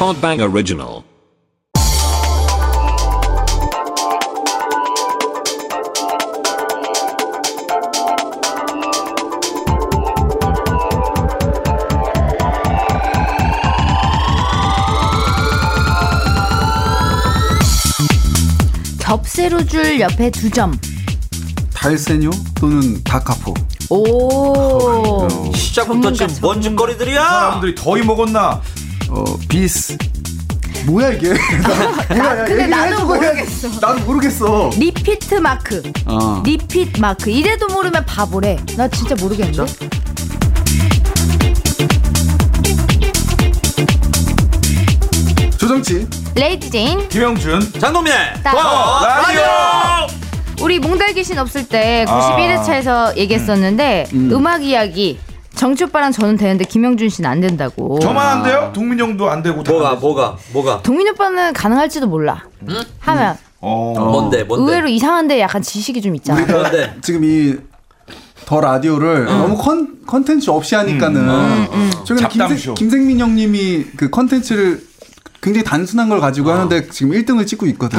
Podbang Original. 접세로줄 옆에 2점. 달세뇨 또는 다카포. 오. 시작부터 지금 뭔 짓거리들이야? 사람들이 더위 먹었나? 비스. 뭐야 이게? 근데 나도 모르겠어. 나도 모르겠어. 리피트 마크. 리피트 마크. 이래도 모르면 바보래. 나 진짜 모르겠는데. 진짜? 조정치, 레이디 제인, 김영준, 장동민의 더 라디오. 우리 몽달귀신 없을 때 91회차에서 얘기했었는데 음악 이야기 정치 오빠랑 저는 되는데 김영준 씨는 안 된다고. 저만 안 돼요? 동민 형도 안 되고. 뭐가? 동민 오빠는 가능할지도 몰라. 하면 뭔데? 의외로 이상한데 약간 지식이 좀 있잖아. 그런데 지금 이 더 라디오를 너무 컨텐츠 없이 하니까는 최근에 김생민 형님이 그 컨텐츠를 굉장히 단순한 걸 가지고 하는데 지금 1등을 찍고 있거든.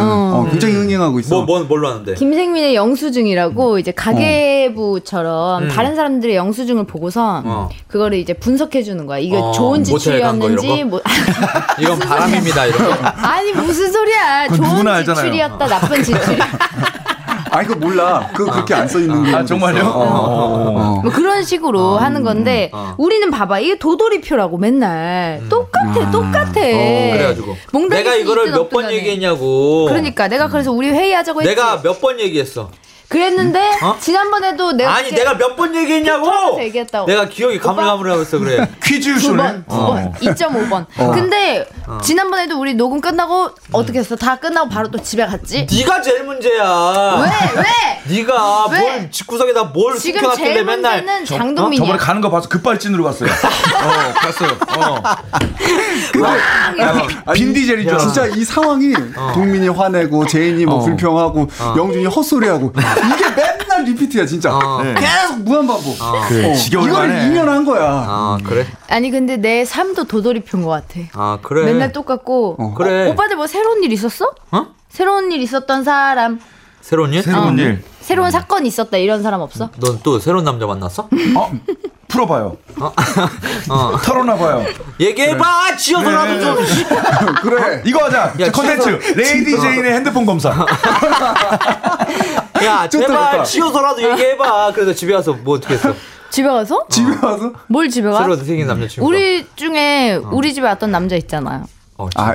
굉장히 흥행하고 있어. 뭘로 하는데? 김생민의 영수증이라고 이제 가계부처럼 다른 사람들의 영수증을 보고서 그거를 이제 분석해 주는 거야. 이게 좋은 지출이었는지 이건 바람입니다. 이런 거. 아니 무슨 소리야. 좋은 지출이었다 나쁜 지출이야. 아 이거 몰라. 그렇게 안 써 있는 거. 아 정말요? 뭐 그런 식으로 하는 건데 우리는 봐봐. 이게 도돌이표라고 맨날 똑같아. 그래가지고 내가 이거를 몇 번 얘기했냐고. 그러니까 내가 그래서 우리 회의하자고 했지. 내가 몇 번 얘기했어. 그랬는데 지난번에도 내가 내가 몇 번 얘기했다고. 내가 기억이 가물가물하고 있어. 그래. 퀴즈 쇼네. 2.5번. 근데 지난번에도 우리 녹음 끝나고 어떻게 했어? 다 끝나고 바로 또 집에 갔지? 네가 제일 문제야. 왜? 네가 뭘 집구석에다 뭘 숨겨놨길래 맨날. 지금 제일 문제는 장동민이야. 저번에 가는 거 봐서 급발진으로 갔어요. 갔어요. 근데 빈디젤인 줄 알았어. 진짜 이 상황이 동민이 화내고 제인이 뭐 불평하고 영준이 헛소리하고. 이게 맨날 리피트야 진짜. 네. 계속 무한반복. 그래. 이걸 2년 한 거야. 그래? 아니 근데 내 삶도 도돌이표인 것 같아. 그래. 맨날 똑같고. 그래. 오빠들 뭐 새로운 일 있었어? 새로운 일 있었던 사람. 새로운 일? 새로운 일. 새로운 사건 있었다 이런 사람 없어? 넌 또 새로운 남자 만났어? 풀어봐요. 털어놔봐요. 얘기해봐. 그래. 지어서라도 좀. 그래. 이거 하자. 컨텐츠. 레이디 제인의 핸드폰 검사. 야 제발 치워서라도 얘기해봐. 그래서 집에 와서 뭐 어떻게 했어? 집에 가서? 집에 와서? 뭘 집에 가? 새로 생긴 남자친구. 우리 중에 우리 집에 왔던 남자 있잖아요.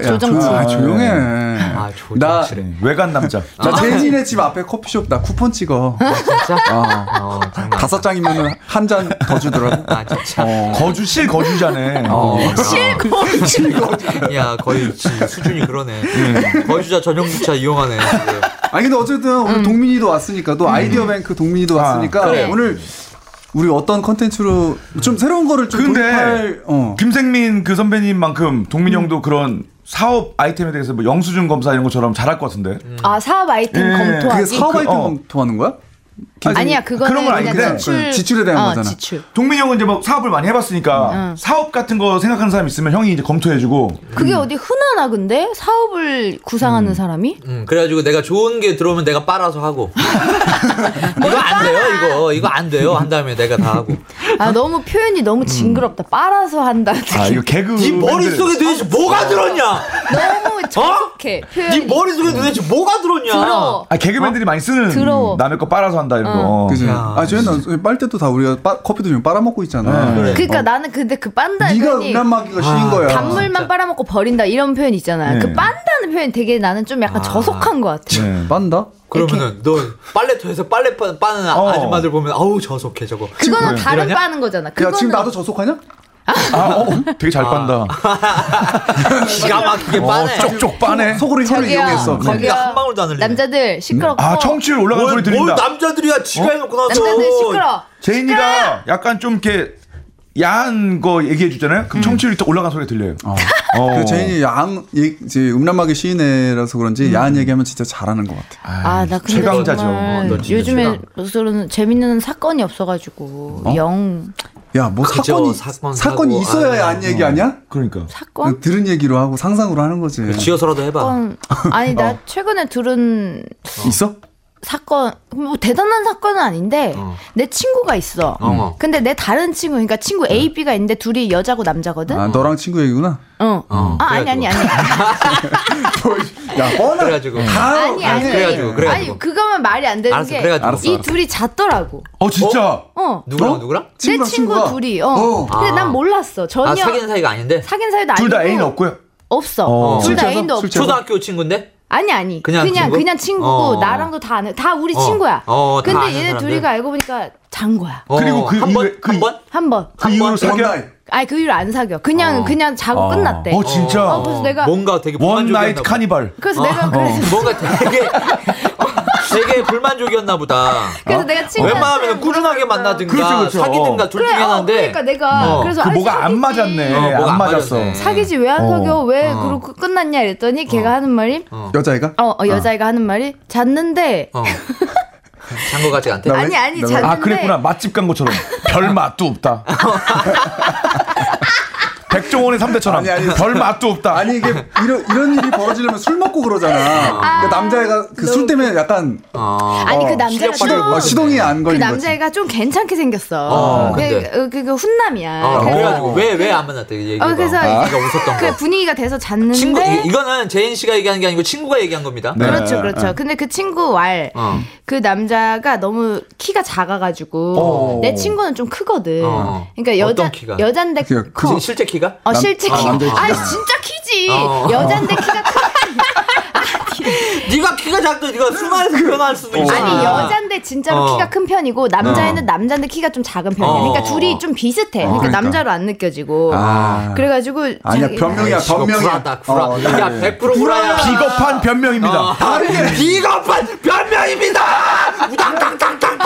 조정치. 조용해. 조정치래. 외간 남자. 나 제인이네 집 앞에 커피숍 나 쿠폰 찍어. 진짜? 5장이면 한 잔 더 주더라고. 진짜. 거주자네. 실거주자. 야 거의 수준이 그러네. 거주자 전용 주차 이용하네. 아니 근데 어쨌든 오늘 동민이도 왔으니까 또 아이디어뱅크 동민이도 왔으니까 그래. 오늘. 우리 어떤 컨텐츠로 좀 새로운 거를 좀 도입할. 김생민 그 선배님만큼 동민 형도 그런 사업 아이템에 대해서 뭐 영수증 검사 이런 것처럼 잘할 것 같은데. 사업 아이템 검토하기. 그게 사업 아이템 검토하는 거야? 아니야 그거는 그냥 지출에 대한 거잖아. 지출. 동민 형은 이제 막 사업을 많이 해봤으니까 사업 같은 거 생각하는 사람 있으면 형이 이제 검토해주고. 그게 어디 흔하나 근데 사업을 구상하는 사람이? 그래가지고 내가 좋은 게 들어오면 내가 빨아서 하고. 이거 안 돼요 이거 안 돼요 한 다음에 내가 다 하고. 너무 표현이 너무 징그럽다. 빨아서 한다. 이거 개그. 네 머릿속에 도대체 뭐가 들었냐? 너무 정확해. 네 머릿속에 도대체 뭐가 들었냐? 들어. 개그맨들이 많이 쓰는 남의 거 빨아서 한다. 그치. 저희는 빨대도 다 우리가 커피도 좀 빨아먹고 있잖아. 그래. 그러니까 나는 근데 그 빤다 네가 음란마귀가 쉬인 거야. 단물만 빨아먹고 버린다 이런 표현 있잖아. 그 빤다는 표현이 되게 나는 좀 약간 저속한 것 같아. 빤다? 그러면은 너 빨래터에서 빨래 빠는 아줌마들 보면 아우 저속해 저거. 그거는 다른 빠는 거잖아. 그거는. 야 지금 나도 저속하냐? 되게 잘 빤다. 기가 막히게 빠네. 쪽쪽 빠네. 속으로 혀를 이용했어. 거기가 한 방울도 안 흘리네. 남자들 시끄럽고. 청취율 올라가는 소리 들린다. 남자들이야 지가 해놓고 나서. 남자들 시끄러. 제인이가 약간 좀 이렇게 야한 거 얘기해 주잖아요. 그럼 청취율이 또 올라가는 소리 들려요. 제인이 야한 음란마귀 시인애라서 그런지 야한 얘기하면 진짜 잘하는 것 같아. 나 근데 최강자죠. 요즘에 목소리는 재밌는 사건이 없어가지고 영. 야, 뭐 그죠, 사건이 있어야 안 얘기하냐? 그러니까. 사건? 들은 얘기로 하고 상상으로 하는 거지. 그래, 지어서라도 해봐. 사건. 아니, 나 최근에 들은. 있어? 사건, 뭐 대단한 사건은 아닌데, 내 친구가 있어. 근데 내 다른 친구, 그러니까 친구 A, B가 있는데 둘이 여자고 남자거든? 아, 너랑 친구 얘기구나? 응. 아, 그래가지고. 아니. 야, 뻔해. 그래가지고. 아니. 그래가지고. 아니, 그거만 말이 안 되는 게, 이 둘이 잤더라고. 어, 진짜? 어. 누구랑? 내 친구 둘이. 근데 난 몰랐어. 전혀. 아, 사귄 사이가 아닌데? 사귄 사이도 아니고. 둘 다 애인 없고요? 없어. 둘 다 애인도 없어. 초등학교 친구인데? 아니. 그냥 친구고 나랑도 다 아는 다 우리 친구야. 근데 다 얘네 둘이가 알고 보니까 잔 거야. 그리고 한 번. 그 이후로 사겨? 아니 그 이후로 안 사겨. 그냥 자고 끝났대. 진짜. 그래서 내가 뭔가 되게 원 나이트 카니발. 그래서 내가 그래서 뭔가 되게 불만족이었나 보다. 그래서 내가 친구 웬만하면 꾸준하게 만나든가 그렇죠. 사귀든가 둘 중에 하나인데. 그러니까 내가 그래서 그 뭐가 사귀지. 안 맞았네. 뭐가 안 맞았어. 사귀지 왜 안 사겨? 왜 그렇게 끝났냐 이랬더니 걔가 하는 말이 여자애가? 여자애가 하는 말이 잤는데. 잔 거 같지 않대. 아니 잤는데. 아 그랬구나. 맛집 간 것처럼 별 맛도 없다. 백종원의 3대 천왕. 별 맛도 없다. 아니 이게 이런 일이 벌어지려면 술 먹고 그러잖아. 그러니까 남자애가 그 술 때문에 약간 아니 그 남자가 시동이 안 걸린 거지. 그 남자애가 좀 괜찮게 생겼어. 근데 그 훈남이야. 그래가지고 왜 안 만났대 그 얘기가. 그래서 얘기가 웃었던 거. 분위기가 돼서 잤는데. 친구 이거는 재인 씨가 얘기한 게 아니고 친구가 얘기한 겁니다. 네. 그렇죠. 근데 그 친구 그 남자가 너무 키가 작아가지고 내 친구는 좀 크거든. 그러니까 여잔데 커. 실제 키가? 실제 키가. 아니, 진짜 키지. 여잔데 키가 크. 네가 키가 작든 네가 수많아서 변할 수도 있어. 아니, 여잔데 진짜로 키가 큰 편이고 남자애는 남잔데 키가 좀 작은 편이야. 그러니까 둘이 좀 비슷해. 그러니까. 남자로 안 느껴지고. 그래가지고 아니야, 변명이야. 야, 100% 불안야. 비겁한 변명입니다. 비겁한 변명입니다. 우당탕탕탕탕.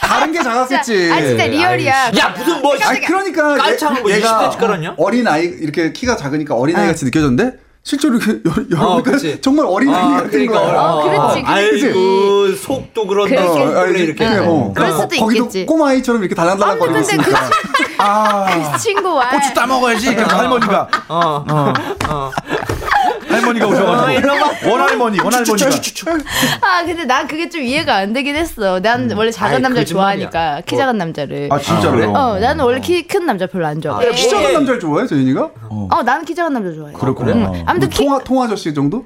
다른 게 작았겠지. 진짜 리얼이야. 야, 무슨 뭐. 그러니까 깔창한 거 20대 치카라냐? 어린아이 이렇게 키가 작으니까 어린아이 같이 느껴졌는데 실제로 이렇게 열어보니까 정말 어린아이 같은 그러니까 거야. 그렇지. 아이고 속도 그런다. 그래 이렇게. 그럴 수도 있겠지. 꼬마아이처럼 이렇게 달랑달랑거리고 있으니까. 그 친구와 고추 따먹어야지. 할머니가. 할머니가 오셔가지고 원할머니가 근데 난 그게 좀 이해가 안 되긴 했어. 난 원래 작은 남자를 좋아하니까 키 작은 남자를. 아 진짜로요? 나는 원래 키 큰 남자 별로 안 좋아해. 키 작은 남자를 좋아해 재인이가? 나는 키 작은 남자 좋아해. 그렇구나. 아무튼 통아저씨 정도?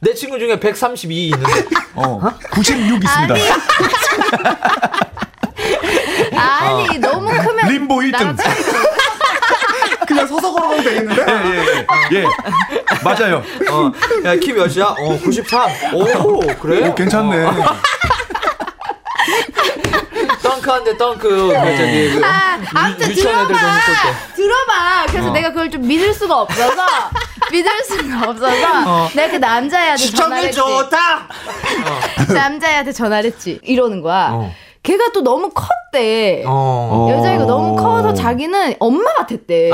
내 친구 중에 132 있는데 96 있습니다. 아니 너무 크면 림보 1등. 그냥 서서 걸어가면 되겠는데? 예. 맞아요. 야, 키 몇이야? 93. 오, 그래? 괜찮네. 덩크한데, 덩크. 아무튼 들어봐. 그래서 내가 그걸 좀 믿을 수가 없어서 내가 그 남자애한테 전화를 했지. 남자애한테 전화를 했지. 이러는 거야. 걔가 또 너무 컸대. 여자애가 너무 커서 자기는 엄마 같았대.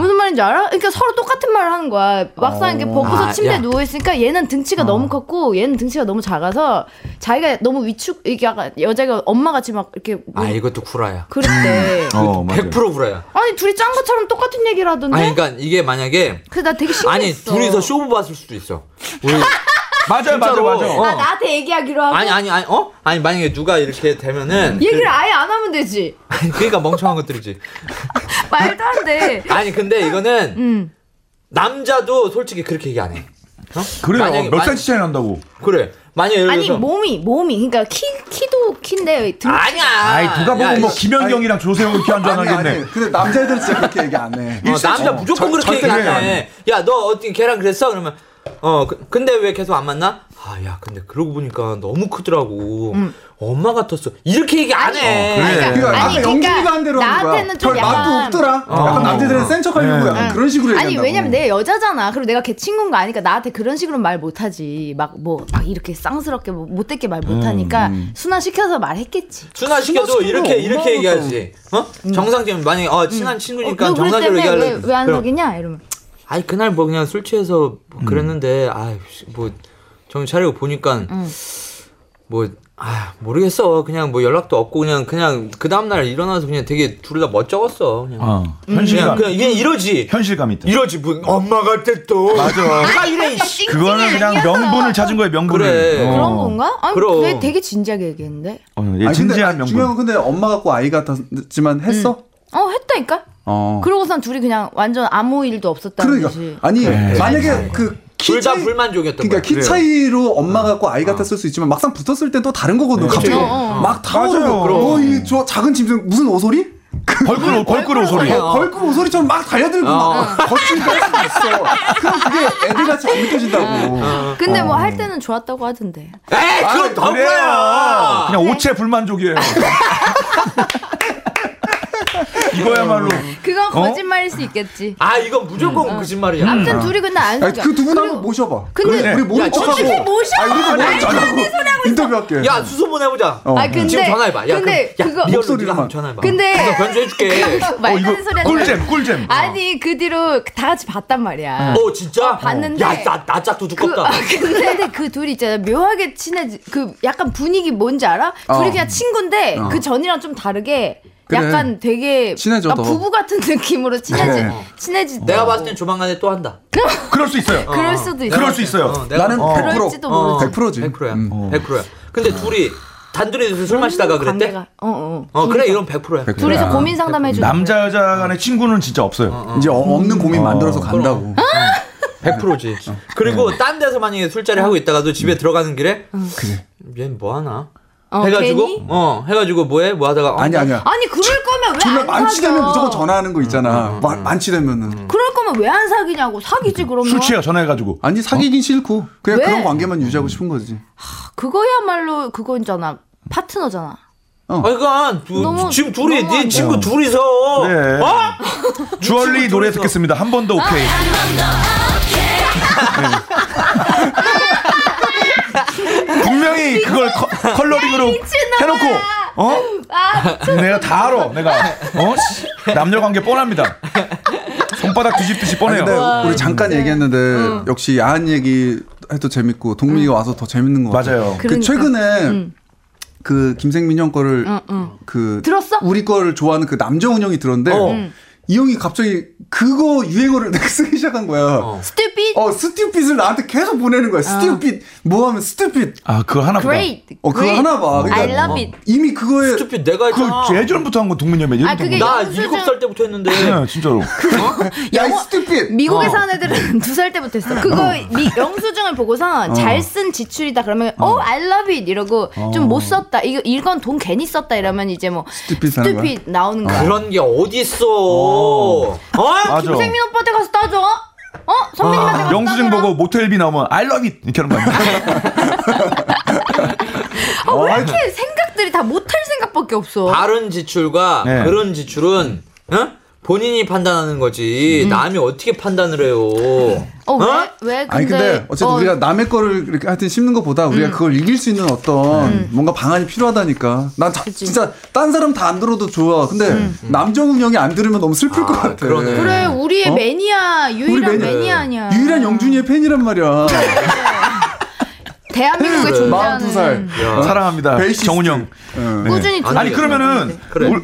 무슨 말인지 알아? 그러니까 서로 똑같은 말을 하는 거야. 막상 이렇게 벗고서 침대에 누워있으니까 얘는 등치가 너무 컸고 얘는 등치가 너무 작아서 자기가 너무 이게 약간 여자애가 엄마같이 막 이렇게. 이것도 구라야. 그랬대. 100% 구라야. 아니, 둘이 짠 것처럼 똑같은 얘기를 하던데? 아니, 그러니까 이게 만약에. 그래서 나 되게 신기했어. 아니, 둘이서 쇼부 봤을 수도 있어. 우리 맞아. 나한테 얘기하기로 하고. 아니. 아니 만약에 누가 이렇게 되면은 얘기를 아예 안 하면 되지. 아니 그러니까 멍청한 것들이지. 말도 안 돼. 아니 근데 이거는 남자도 솔직히 그렇게 얘기 안 해. 그래요. 몇 cm 차이 난다고. 그래. 아니 몸이 그러니까 키도 키인데 등치. 아니야. 누가 보면 뭐 김연경이랑 조세호 이렇게 한 줄 알겠네. 근데 남자애들 진짜 그렇게 얘기 안 해. 남자 무조건 그렇게 얘기 안 해. 야 너 어떻게 걔랑 그랬어? 그러면. 근데 왜 계속 안 만나? 야, 근데 그러고 보니까 너무 크더라고. 엄마 같았어. 이렇게 얘기 안 해. 그러니까 연기가 한 대로 하는 거야. 나한테는 좀 약간 맛도 없더라. 약간 남자들은 센 척하려는 거야. 그런 식으로 얘기한다고. 아니 왜냐면 내가 여자잖아. 그리고 내가 걔 친구인 거 아니까 나한테 그런 식으로 말 못하지. 막 이렇게 쌍스럽게 못됐게 말 못하니까 순화시켜서 말했겠지. 순화시켜도 이렇게 얘기하지. 정상적인 만약에 친한 친구니까 정상적으로 얘기하려고. 왜 안 사귀냐? 이러면. 그날 뭐 그냥 술 취해서 그랬는데, 뭐, 정신 차리고 보니까, 뭐, 아 모르겠어. 그냥 뭐 연락도 없고 그냥 그 다음날 일어나서 그냥 되게 둘 다 멋쩍었어. 그냥. 현실감. 그냥 이게 이러지. 현실감 있다. 이러지 뭐 엄마가 또. 맞아. 아 이래. 그거는 그냥 명분을 찾은 거야 명분을. 그래. 그런 건가? 아니 그래 되게 진지하게 얘기했는데. 예, 진지한 명분. 중요한 건 근데 엄마 같고 아이 같았지만 했어? 했다니까. 그러고선 둘이 그냥 완전 아무 일도 없었다는 거지. 그러니까. 아니 에이. 만약에 그. 둘 다 불만족이었던 거야. 그러니까 키 차이로 엄마 같고 아이 같았을 수 있지만 막상 붙었을 땐 또 다른 거거든. 네. 갑자기 막 타오르고 이 저 작은 짐승 무슨 오소리? 벌꿀 오소리. 벌꿀 오소리처럼 막 달려들고 막 거친 거가 있어. 그럼 그게 애들같이 안 느껴진다고. 근데 뭐 할 때는 좋았다고 하던데. 에이 그건 더 뭐야. 그냥 오체 불만족이에요. 이거야말로. 그건 거짓말일 수 있겠지. 아, 이건 무조건 거짓말이야. 아무튼 둘이 근데 안 사겨. 그 두 분 한번 모셔봐. 근데 그래. 우리 모른 척하고. 어떻게 모셔? 아니, 소리하고 인터뷰할게. 야, 수소 보내보자. 지금 전화해봐. 야, 근데 그거 목소리로 한번 전화해봐. 근데 변조해줄게. 말하는 소리. 꿀잼. 아니, 그 뒤로 다 같이 봤단 말이야. 진짜? 봤는데. 야, 나 짝도 두껍다. 근데 그 둘이 있잖아. 묘하게 친해지. 그 약간 분위기 뭔지 알아? 둘이 그냥 친구인데 그 전이랑 좀 다르게. 그래. 약간 되게 친해져, 부부 같은 느낌으로 친해지. 내가 봤을 땐 조만간에 또 한다. 그럴 수 있어요. 그럴 수도 있어요. 그럴 수 있어요. 나는 100%. 100%지. 100%야. 근데 둘이 단둘이 술 마시다가 그랬대? 그래 이런 100%야. 100%야. 둘이서 고민 상담해 주는. 남자 여자 간의 친구는 진짜 없어요. 이제 없는 고민 만들어서 간다고. 100%지. 그리고 딴 데서 만약에 술자리 하고 있다가도 집에 들어가는 길에 그래. 얘는 뭐 하나? 해가지고 괜히? 해가지고 뭐해 뭐하다가 아니야 아니 그럴 거면 왜 안 사겨? 만취되면 무조건 전화하는 거 있잖아. 만취되면은 그럴 거면 왜 안 사귀냐고. 사귀지 그러면. 술 취해 전화해가지고. 아니 사귀긴 싫고 그냥 왜? 그런 관계만 유지하고 싶은 거지. 그거야말로 그거 있잖아 파트너잖아. 그러니까 지금 둘이 네 친구 둘이서 그래. 쥬얼리 노래 듣겠습니다. 한 번 더 오케이. 분명히 그걸 컬러링으로 해놓고 내가 다 알아. 남녀관계 뻔합니다. 손바닥 뒤집듯이 뻔해요. 근데 우리 잠깐 얘기했는데 역시 야한 얘기 해도 재밌고 동민이가 와서 더 재밌는 거 같아요. 맞아요. 그러니까. 최근에 그 김생민 형 거를 그 들었어? 우리 거를 좋아하는 그 남정훈 형이 들었는데 이 형이 갑자기 그거 유행어를 쓰기 시작한 거야. 스튜핏? 스튜핏을 나한테 계속 보내는 거야. 스튜핏. 뭐 하면 스튜핏. 아, 그거 하나 봐. 그거 하나 봐. 그러니까 I love it. 이미 그거에. 스튜핏 내가 했잖아. 그 예전부터 한 건 동민이 형이. 나 7살 때부터 했는데. 네, 진짜로. 야, 스튜핏. 미국에 사는 애들은 2살 때부터 했어. 그거 영수증을 보고서 잘 쓴 지출이다 그러면 I love it 이러고 좀 못 썼다. 이건 돈 괜히 썼다 이러면 이제 뭐 스튜핏 나오는 거야. 그런 게 어딨어. 김생민 오빠한테 가서 따져? 선배님한테 가서 영수증 따져라? 보고 모텔비 나오면 I love it 이렇게 하는 거 아니야? 왜 이렇게 생각들이 다 모텔 생각밖에 없어? 다른 지출과 그런 지출은 본인이 판단하는 거지. 남이 어떻게 판단을 해요? 왜? 아니 근데 어쨌든 우리가 남의 거를 이렇게 하여튼 씹는 것보다 우리가 그걸 이길 수 있는 어떤 뭔가 방안이 필요하다니까. 난 진짜 딴 사람 다 안 들어도 좋아. 근데 남정훈 형이 안 들으면 너무 슬플 것 같아. 그래 우리의 매니아. 유일한 우리 매니아 아니야. 유일한 영준이의 팬이란 말이야. 대한민국에 존재하는 42살 사랑합니다 정훈 형. 꾸준히 들어요. 아니 그러면은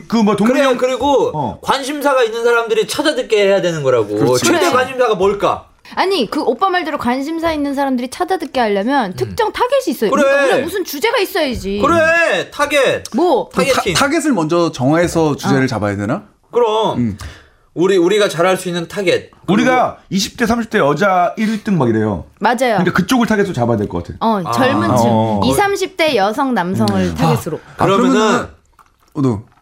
그뭐 동네 그리고 관심사가 있는 사람들이 찾아 듣게 해야 되는 거라고. 그렇지. 최대 관심사가 뭘까? 아니 그 오빠 말대로 관심사 있는 사람들이 찾아 듣게 하려면 특정 타겟이 있어요. 그래. 우리가 무슨 주제가 있어야지. 그래 타겟. 뭐 타겟팅. 타겟을 먼저 정해서 주제를 잡아야 되나? 그럼. 우리가 잘할 수 있는 타겟. 우리가 20대 30대 여자 1등 막 이래요. 맞아요. 근데 그쪽을 타겟으로 잡아야 될 것 같아. 젊은 층 20, 30대 여성 남성을 타겟으로. 그러면은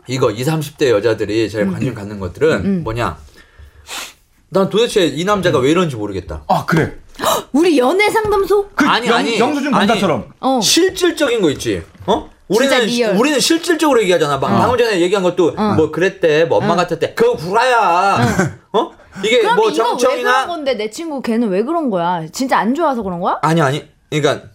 이거 20, 30대 여자들이 제일 관심 갖는 것들은 뭐냐? 난 도대체 이 남자가 왜 이런지 모르겠다. 아 그래. 우리 연애 상담소? 아니 영수증 간다처럼. 실질적인 거 있지. 우리는 실질적으로 얘기하잖아. 막 방금 전에 얘기한 것도 뭐 그랬대, 뭐 엄마 같았대. 그거 구라야. 이게 뭐 정청이나 왜 그런 건데 내 친구 걔는 왜 그런 거야? 진짜 안 좋아서 그런 거야? 아니. 그러니까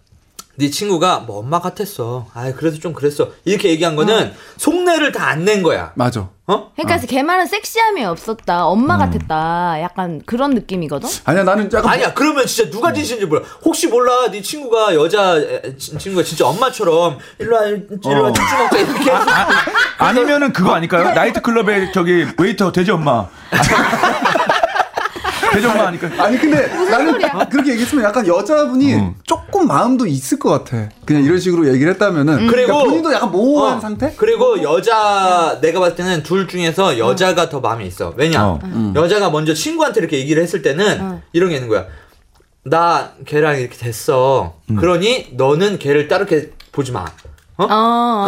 네 친구가 뭐 엄마 같았어. 아, 그래서 좀 그랬어. 이렇게 얘기한 거는 속내를 다 안 낸 거야. 맞아. 어? 그러니까 걔만은 섹시함이 없었다. 엄마 같았다. 약간 그런 느낌이거든. 아니야 나는 약간 아니야. 그러면 진짜 누가 진심인지 몰라. 혹시 몰라 네 친구가 여자 친구가 진짜 엄마처럼 일로 와 춤추 먹자 이렇게. 아니면은 그거 아닐까요? 나이트 클럽에 저기 웨이터 돼지 엄마. 대전만 하니까. 아니 근데 나는 소리야? 그렇게 얘기했으면 약간 여자분이 조금 마음도 있을 것 같아. 그냥 이런 식으로 얘기를 했다면은 그리고 그러니까 본인도 약간 모호한 상태? 그리고 여자 내가 봤을 때는 둘 중에서 여자가 더 마음이 있어. 왜냐 여자가 먼저 친구한테 이렇게 얘기를 했을 때는 이런 게 있는 거야. 나 걔랑 이렇게 됐어. 그러니 너는 걔를 따로 이렇게 보지 마. 그런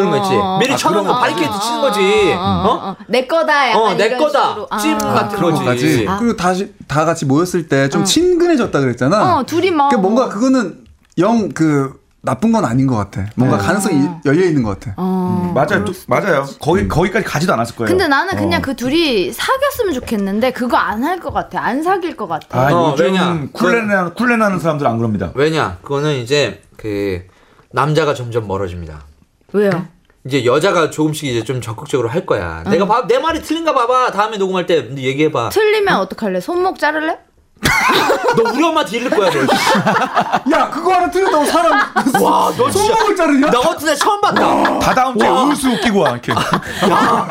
거 있지. 미리 쳐놓고 바리케이트 치는 거지. 내 거다. 약간 내 거다. 찜 같은 거지. 그리고 다시 다 같이 모였을 때 좀 친근해졌다 그랬잖아. 둘이 막 그러니까 뭔가 그거는 영 그 나쁜 건 아닌 것 같아. 뭔가 가능성이 열려 있는 것 같아. 맞아요, 맞아요. 거기까지 가지도 않았을 거예요. 근데 나는 그냥 그 둘이 사귀었으면 좋겠는데 그거 안 할 것 같아. 안 사귈 것 같아. 요즘 쿨레나는 사람들 안 그럽니다. 왜냐? 그거는 이제 그 남자가 점점 멀어집니다. 왜요? 이제 여자가 조금씩 이제 좀 적극적으로 할 거야. 내가 내 말이 틀린가 봐봐. 다음에 녹음할 때 얘기해봐. 틀리면 어떡할래? 손목 자를래? 너 우리 엄마한테 이를 거야, 너. 야, 그거 하나 틀린다고 사람. 와, 너 진짜. 손목을 자르냐? 나 같은 애 처음 봤다. 다 다음 주에 울수 웃기고 와, 이렇게. 야,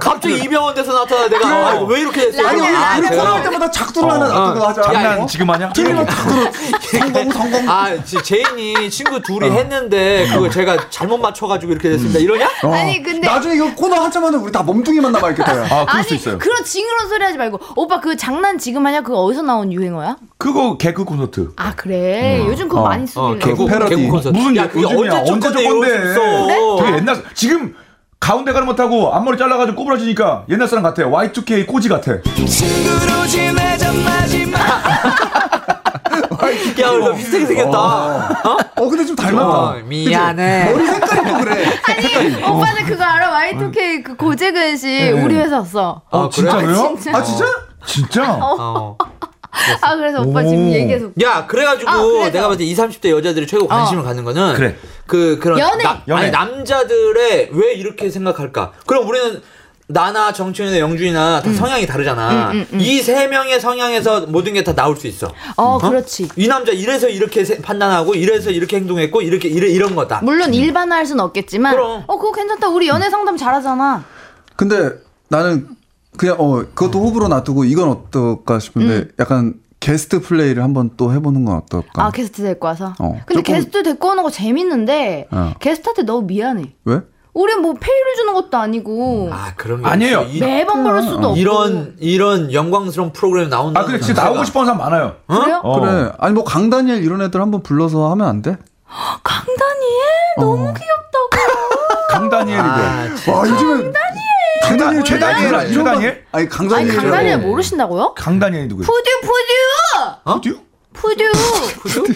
갑자기 이병헌 돼서 나타나 내가. 아, 이거 왜 이렇게 했어? 아니, 우리 코너할 때마다 작두를 하나 놔두고 하자. 장난 지금 하냐? 틀리면 작두로. 성공. 아, 제인이 친구 둘이 했는데, 그걸 제가 잘못 맞춰가지고 이렇게 됐습니다. 이러냐? 아니, 근데. 나중에 이거 코너 한참 하면 우리 다 몸뚱이만 남아있겠다. 아, 그럴 수 있어요. 그런 징그러운 소리 하지 말고. 오빠, 그 장난 지금 하냐? 그거 어디서 나오냐? 유행어야? 그거 개그 콘서트. 아 그래? 요즘 그거 많이 쓰길래. 개그 콘서트. 무슨 야 그게 언제 저건데? 되게 옛날. 지금 가운데 가는 못하고 앞머리 잘라가지고 꼬부라지니까 옛날 사람 같아. Y2K 꼬지 같아. 친구로 지내자 마지막. 야 우리 너 비슷하게 생겼다. 근데 좀 닮았다. 미안해. 머리 색깔도 그래. 아니 오빠는 그거 알아? Y2K 그 고재근 씨 우리 회사 왔어. 아 진짜요? 아 진짜? 진짜? 그랬어. 아 그래서 오빠 지금 얘기해서 야 그래가지고 내가 봤을 때 20, 30대 여자들이 최고 관심을 갖는 거는 그래. 그런 연애. 아니 남자들의 왜 이렇게 생각할까. 그럼 우리는 나나 정치윤이나 영준이나 다 성향이 다르잖아. 이 세 명의 성향에서 모든 게 다 나올 수 있어. 그렇지. 이 남자 이래서 이렇게 판단하고 이래서 이렇게 행동했고 이런 거다. 물론 일반화할 순 없겠지만 그럼. 그거 괜찮다. 우리 연애 상담 잘하잖아. 근데 나는 그냥 그것도 호불호 놔두고 이건 어떨까 싶은데 약간 게스트 플레이를 한번 또 해보는 건 어떨까? 아 게스트 데리고 와서? 근데 게스트 데리고 오는 거 재밌는데 게스트한테 너무 미안해. 왜? 우리 뭐 페이를 주는 것도 아니고. 아 그런 게 아니에요. 매번 그럴 수도 없고. 이런 영광스러운 프로그램 나온다. 아 그래 진짜 나오고 싶은 사람 많아요. 그래요? 그래. 아니 뭐 강다니엘 이런 애들 한번 불러서 하면 안 돼? 강다니엘 너무 귀엽다고. 강다니엘이래. 와 요즘은. 강다니엘 최다니엘? 아니 강다니엘 모르신다고요? 강다니엘 누구예요? 푸듀.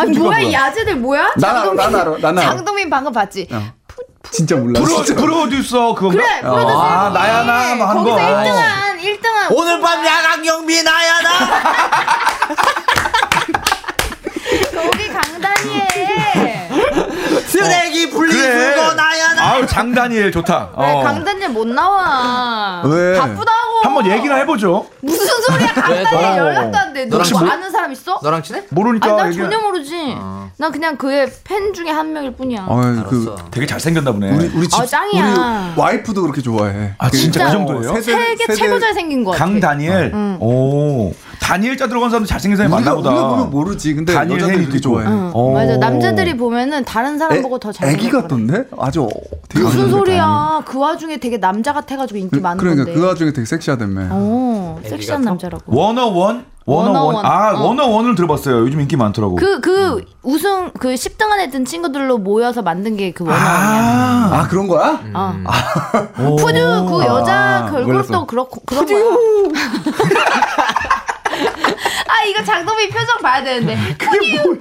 아니 뭐야 야재들 뭐야? 나 알아. 장동민 방금 봤지? 진짜 몰라. 프로듀서 그건가? 그래 프로듀서. 아 나야나 뭐 하는 거. 거기서 1등한. 오늘 밤 야간 경비 나야나. 거기 강다니엘. 쓰레기 분리수거 나야나. 아우 장다니엘 좋다. 강다니엘 못 나와. 왜? 바쁘다고. 한번 얘기나 해보죠. 무슨 소리야? 강다니엘 연락도 안 돼. 너 아는 사람 있어? 너랑 친해? 모르니까. 아니, 난 전혀 모르지. 난 그냥 그의 팬 중에 한 명일 뿐이야. 되게 잘생겼나 보네. 우리 집 짱이야. 우리 와이프도 그렇게 좋아해. 아 진짜 그 정도예요? 세계 최고 잘생긴 거 같아. 강다니엘. 오. 다니엘자 들어간 사람도 잘생긴 사람이 많나 보다. 우리가 보면 모르지. 근데 여자들이 되게 좋아해. 맞아. 남자들이 보면은 다른 사람 보고 더 잘생긴 애기 같던데? 아주 되게 무슨 소리야. 그 와중에 되게 남자 같아가지고 인기 많은 건데. 그러니까 그 와중에 되게 섹시하다며. 섹시한 남자라고. 101? 아 101을 들어봤어요. 요즘 인기 많더라고. 그 우승 그 10등 안에 든 친구들로 모여서 만든 게 그 101이야. 아 그런 거야? 푸듀 그 여자 걸그룹도 그렇고 그런 거야. 아 이거 장동민 표정 봐야 되는데. 푸듀.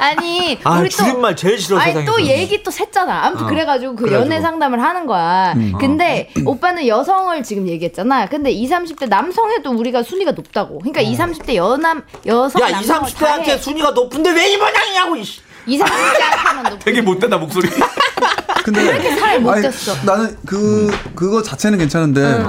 아니 우리 줄임말 제일 싫어 세상에서. 또 얘기 또 샜잖아. 아무튼 그래가지고 그 연애 상담을 하는 거야. 근데 오빠는 여성을 지금 얘기했잖아. 근데 20, 30대 남성에도 우리가 순위가 높다고. 그러니까 20, 30대 여성 야, 남성 야 20, 30대한테 순위가 높은데 왜 이 모양이냐고. 20, 30대한테만 높은 되게 못된다 목소리. 근데 왜 이렇게 살 못 뺐어? 나는 그거 자체는 괜찮은데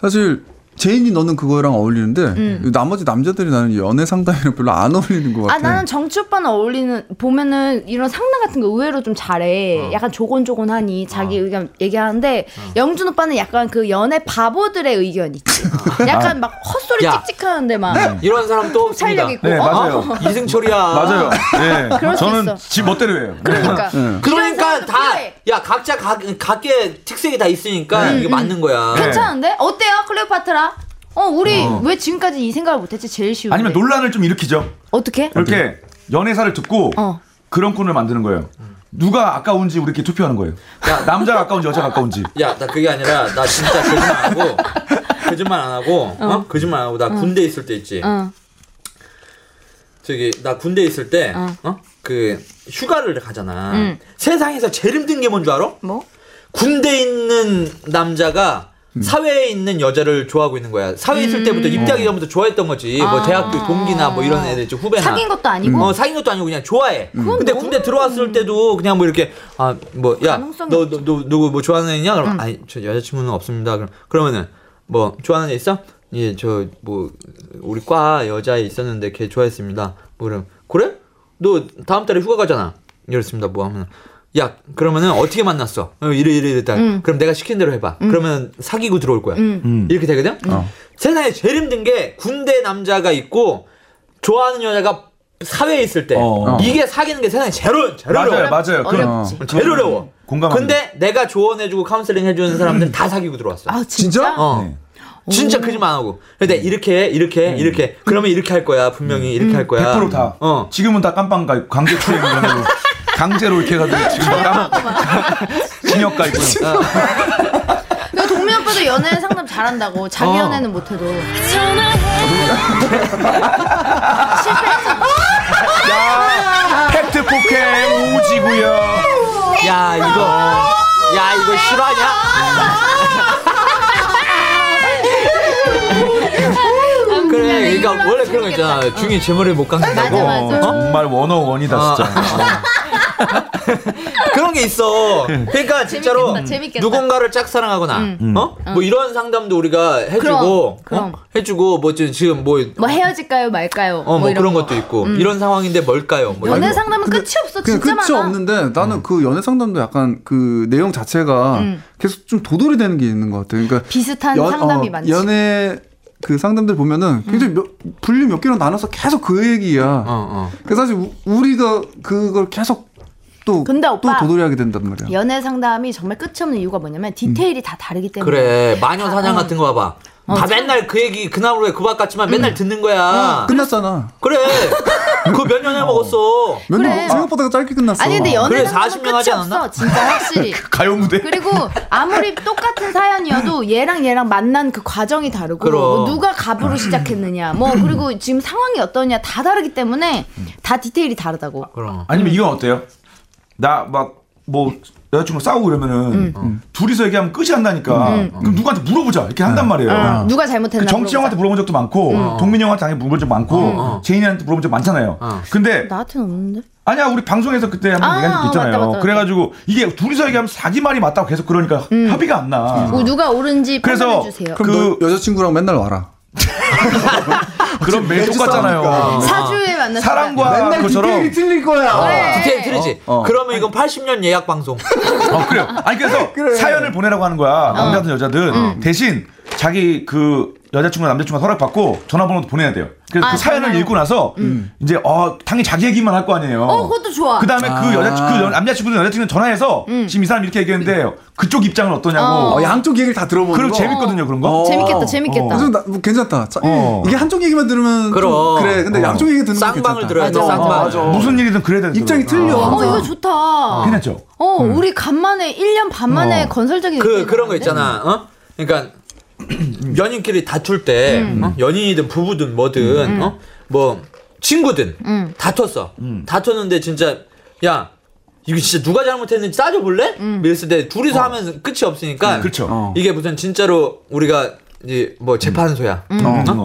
사실 제인이 너는 그거랑 어울리는데 나머지 남자들이 나는 연애 상담이랑 별로 안 어울리는 것 같아. 아, 나는 정치 오빠는 어울리는 보면은 이런 상담 같은 거 의외로 좀 잘해. 약간 조곤조곤하니 자기 의견 얘기하는데 영준 오빠는 약간 그 연애 바보들의 의견 있지. 약간 막 헛소리 찍찍하는데 막 이런 사람 또 없습니다. 네, 맞아요. 이승철이야. 맞아요. 네. 저는 집 멋대로 해요. 그러니까. 그러니까 다 야 각자 각의 특색이 다 있으니까 이게 맞는 거야. 괜찮은데? 어때요, 클레오파트라? 우리 왜 지금까지 이 생각을 못했지? 제일 쉬운데. 아니면 논란을 좀 일으키죠. 어떻게? 이렇게 연애사를 듣고 그런 코너를 만드는 거예요. 누가 아까운지 우리 이렇게 투표하는 거예요. 야, 남자가 아까운지 여자가 아까운지. 야, 나 그게 아니라 나 진짜 거짓말 안 하고 거짓말 안 하고 나 군대 있을 때 있지. 저기 나 군대 있을 때 그 휴가를 가잖아. 세상에서 제일 힘든 게 뭔 줄 알아? 뭐? 군대에 있는 남자가 사회에 있는 여자를 좋아하고 있는 거야. 사회에 있을 때부터 입대하기 전부터 좋아했던 거지. 뭐 대학교 동기나 뭐 이런 애들 있지, 후배나. 사귄 것도 아니고? 사귄 것도 아니고 그냥 좋아해. 근데 군대 들어왔을 때도 그냥 뭐 이렇게 아 뭐 야 너 누구 뭐 좋아하는 애 있냐? 그럼 아니 저 여자친구는 없습니다. 그러면은 뭐 좋아하는 애 있어? 예, 저 뭐 우리 과 여자애 있었는데 걔 좋아했습니다. 뭐 그럼 그래? 너 다음 달에 휴가 가잖아. 이랬습니다. 뭐 하면 야, 그러면은 어떻게 만났어? 이랬다. 그럼 내가 시킨 대로 해봐. 그러면 사귀고 들어올 거야. 이렇게 되거든? 세상에 제일 힘든 게 군대 남자가 있고 좋아하는 여자가 사회에 있을 때 이게 사귀는 게 세상에 제일 어려워. 맞아요. 제일 어려워. 근데 내가 조언해주고 카운슬링 해주는 사람들은 다 사귀고 들어왔어. 아, 진짜? 네. 진짜 거짓말 안 하고. 근데 이렇게. 그러면 이렇게 할 거야. 분명히 이렇게 할 거야. 100% 다. 지금은 다 깜빵 가 강제 추행 이런 걸로. 강제로 이렇게 해가지고 지금 징역가 있고. 내가 동민 오빠도 연애 상담 잘한다고. 자기 연애는 못해도. 실패했어. 팩트 폭행 오지구요. 야 이거 실화냐? 그래, 그러니까 원래 그런 거 있잖아. 중이 제머리 못 감는다고. 정말 101이다 진짜. 그런 게 있어. 그러니까 진짜로 재밌겠다. 누군가를 짝사랑하거나 뭐 이런 상담도 우리가 해주고 해주고 뭐 지금 뭐 헤어질까요 말까요 뭐 이런 그런 것도 있고 이런 상황인데 뭘까요 뭐 연애 상담은 근데, 끝이 없어 진짜 끝이 많아. 끝이 없는데 나는 그 연애 상담도 약간 그 내용 자체가 계속 좀 도돌이 되는 게 있는 것 같아. 그러니까 비슷한 상담이 많지. 연애 그 상담들 보면은 굉장히 분류 몇 개로 나눠서 계속 그 얘기야. 그러니까 사실 우리가 그걸 계속 근데 오빠, 또 도돌이하게 된단 말이야. 연애 상담이 정말 끝이 없는 이유가 뭐냐면 디테일이 다 다르기 때문에. 그래, 마녀 사냥 같은 거 봐봐. 다 맨날 그 얘기 그나마 그밖 같지만 맨날 듣는 거야. 끝났잖아. 그래. 그거 몇 년에 먹었어. 몇 년? 그래. 생각보다 짧게 끝났어. 아니 근데 연애 그래, 40년 하지 않았나? 진짜 확실히. 가요 무대. 그리고 아무리 똑같은 사연이어도 얘랑 만난 그 과정이 다르고 뭐 누가 갑으로 시작했느냐 뭐 그리고 지금 상황이 어떠냐 다 다르기 때문에 다 디테일이 다르다고. 그럼. 아니면 이건 어때요? 나 막 뭐 여자친구 싸우고 이러면은 둘이서 얘기하면 끝이 안 나니까 그럼 누구한테 물어보자 이렇게 한단 말이에요. 누가 잘못했나 그 정치 물어보자. 형한테 물어본 적도 많고 동민이 형한테 당연히 물어본 적도 많고 제인이한테 물어본 적 많잖아요. 근데 나한테는 없는데? 아니야 우리 방송에서 그때 한번 얘기한 적도 있잖아요. 맞다. 그래가지고 이게 둘이서 얘기하면 자기 말이 맞다고 계속 그러니까 협의가 안 나. 누가 옳은지 판단해주세요. 그래서 그 여자친구랑 맨날 와라. 그럼 매일 똑같잖아요. 사주에 만났어. 사랑과 맨날 디테일이 틀릴 거야. 그래. 디테일 틀리지. 그러면 이건 80년 예약 방송. 그래요. 아니 그래서 그래. 사연을 보내라고 하는 거야. 남자든 여자든 대신 자기 그 여자친구나 남자친구가 허락받고 전화번호도 보내야 돼요. 그래서 그 사연을 정말요? 읽고 나서 이제 당연히 자기 얘기만 할 거 아니에요. 그것도 좋아. 그다음에 그 남자친구든 여자친구든 전화해서 지금 이 사람이 이렇게 얘기했는데 그쪽 입장은 어떠냐고. 양쪽 얘기를 다 들어보는 그리고 거. 재밌거든요 그런 거. 재밌겠다. 괜찮다. 이게 한쪽 얘기만 들으면 좀 그래. 근데 양쪽 얘기 듣는 거 쌍방을 들어야 돼. 쌍방. 무슨 일이든 그래야 되는 입장이 틀려. 이거 좋다. 괜찮죠? 우리 간만에 1년 반 만에 건설적인 그런 거 있잖아. 그러니까 연인끼리 다툴 때 연인이든 부부든 뭐든 뭐 친구든 다퉜어. 다퉜는데 진짜 야 이거 진짜 누가 잘못했는지 따져볼래? 이랬을 때 둘이서 하면 끝이 없으니까 그렇죠. 이게 무슨 진짜로 우리가 이제 뭐 재판소야.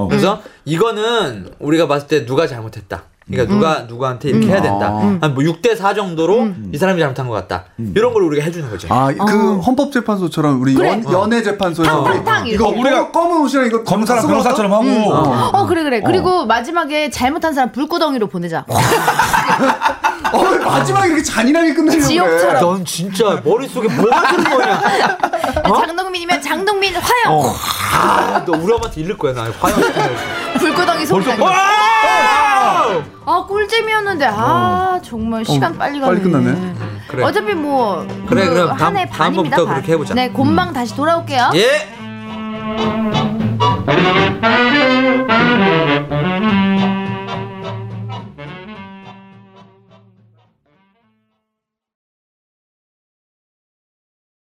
그래서 이거는 우리가 봤을 때 누가 잘못했다. 그러니까 누구한테 이렇게 해야 된다. 한 뭐 6대4 정도로 이 사람이 잘못한 것 같다. 이런 걸 우리가 해주는 거죠. 아, 그 헌법재판소처럼 우리 그래. 연예재판소에서 이거 우리가 검은 옷이랑 이거 검사랑 변호사처럼 하고. 그래. 그리고 마지막에 잘못한 사람 불구덩이로 보내자. 마지막에 이렇게 잔인하게 끝내려고 지옥처럼. 넌 진짜 머릿속에 뭐가 드는 거냐. 어? 장동민이면 장동민 화영. 너 우리 엄마한테 잃을 거야. 나 화영. 불구덩이 소리. 꿀잼이었는데 정말 시간 빨리 가네. 빨리 끝나네. 그래. 어차피 뭐 그럼 한 해 반입니다. 다음부터 그렇게 해보자. 네, 곧방 다시 돌아올게요. 예.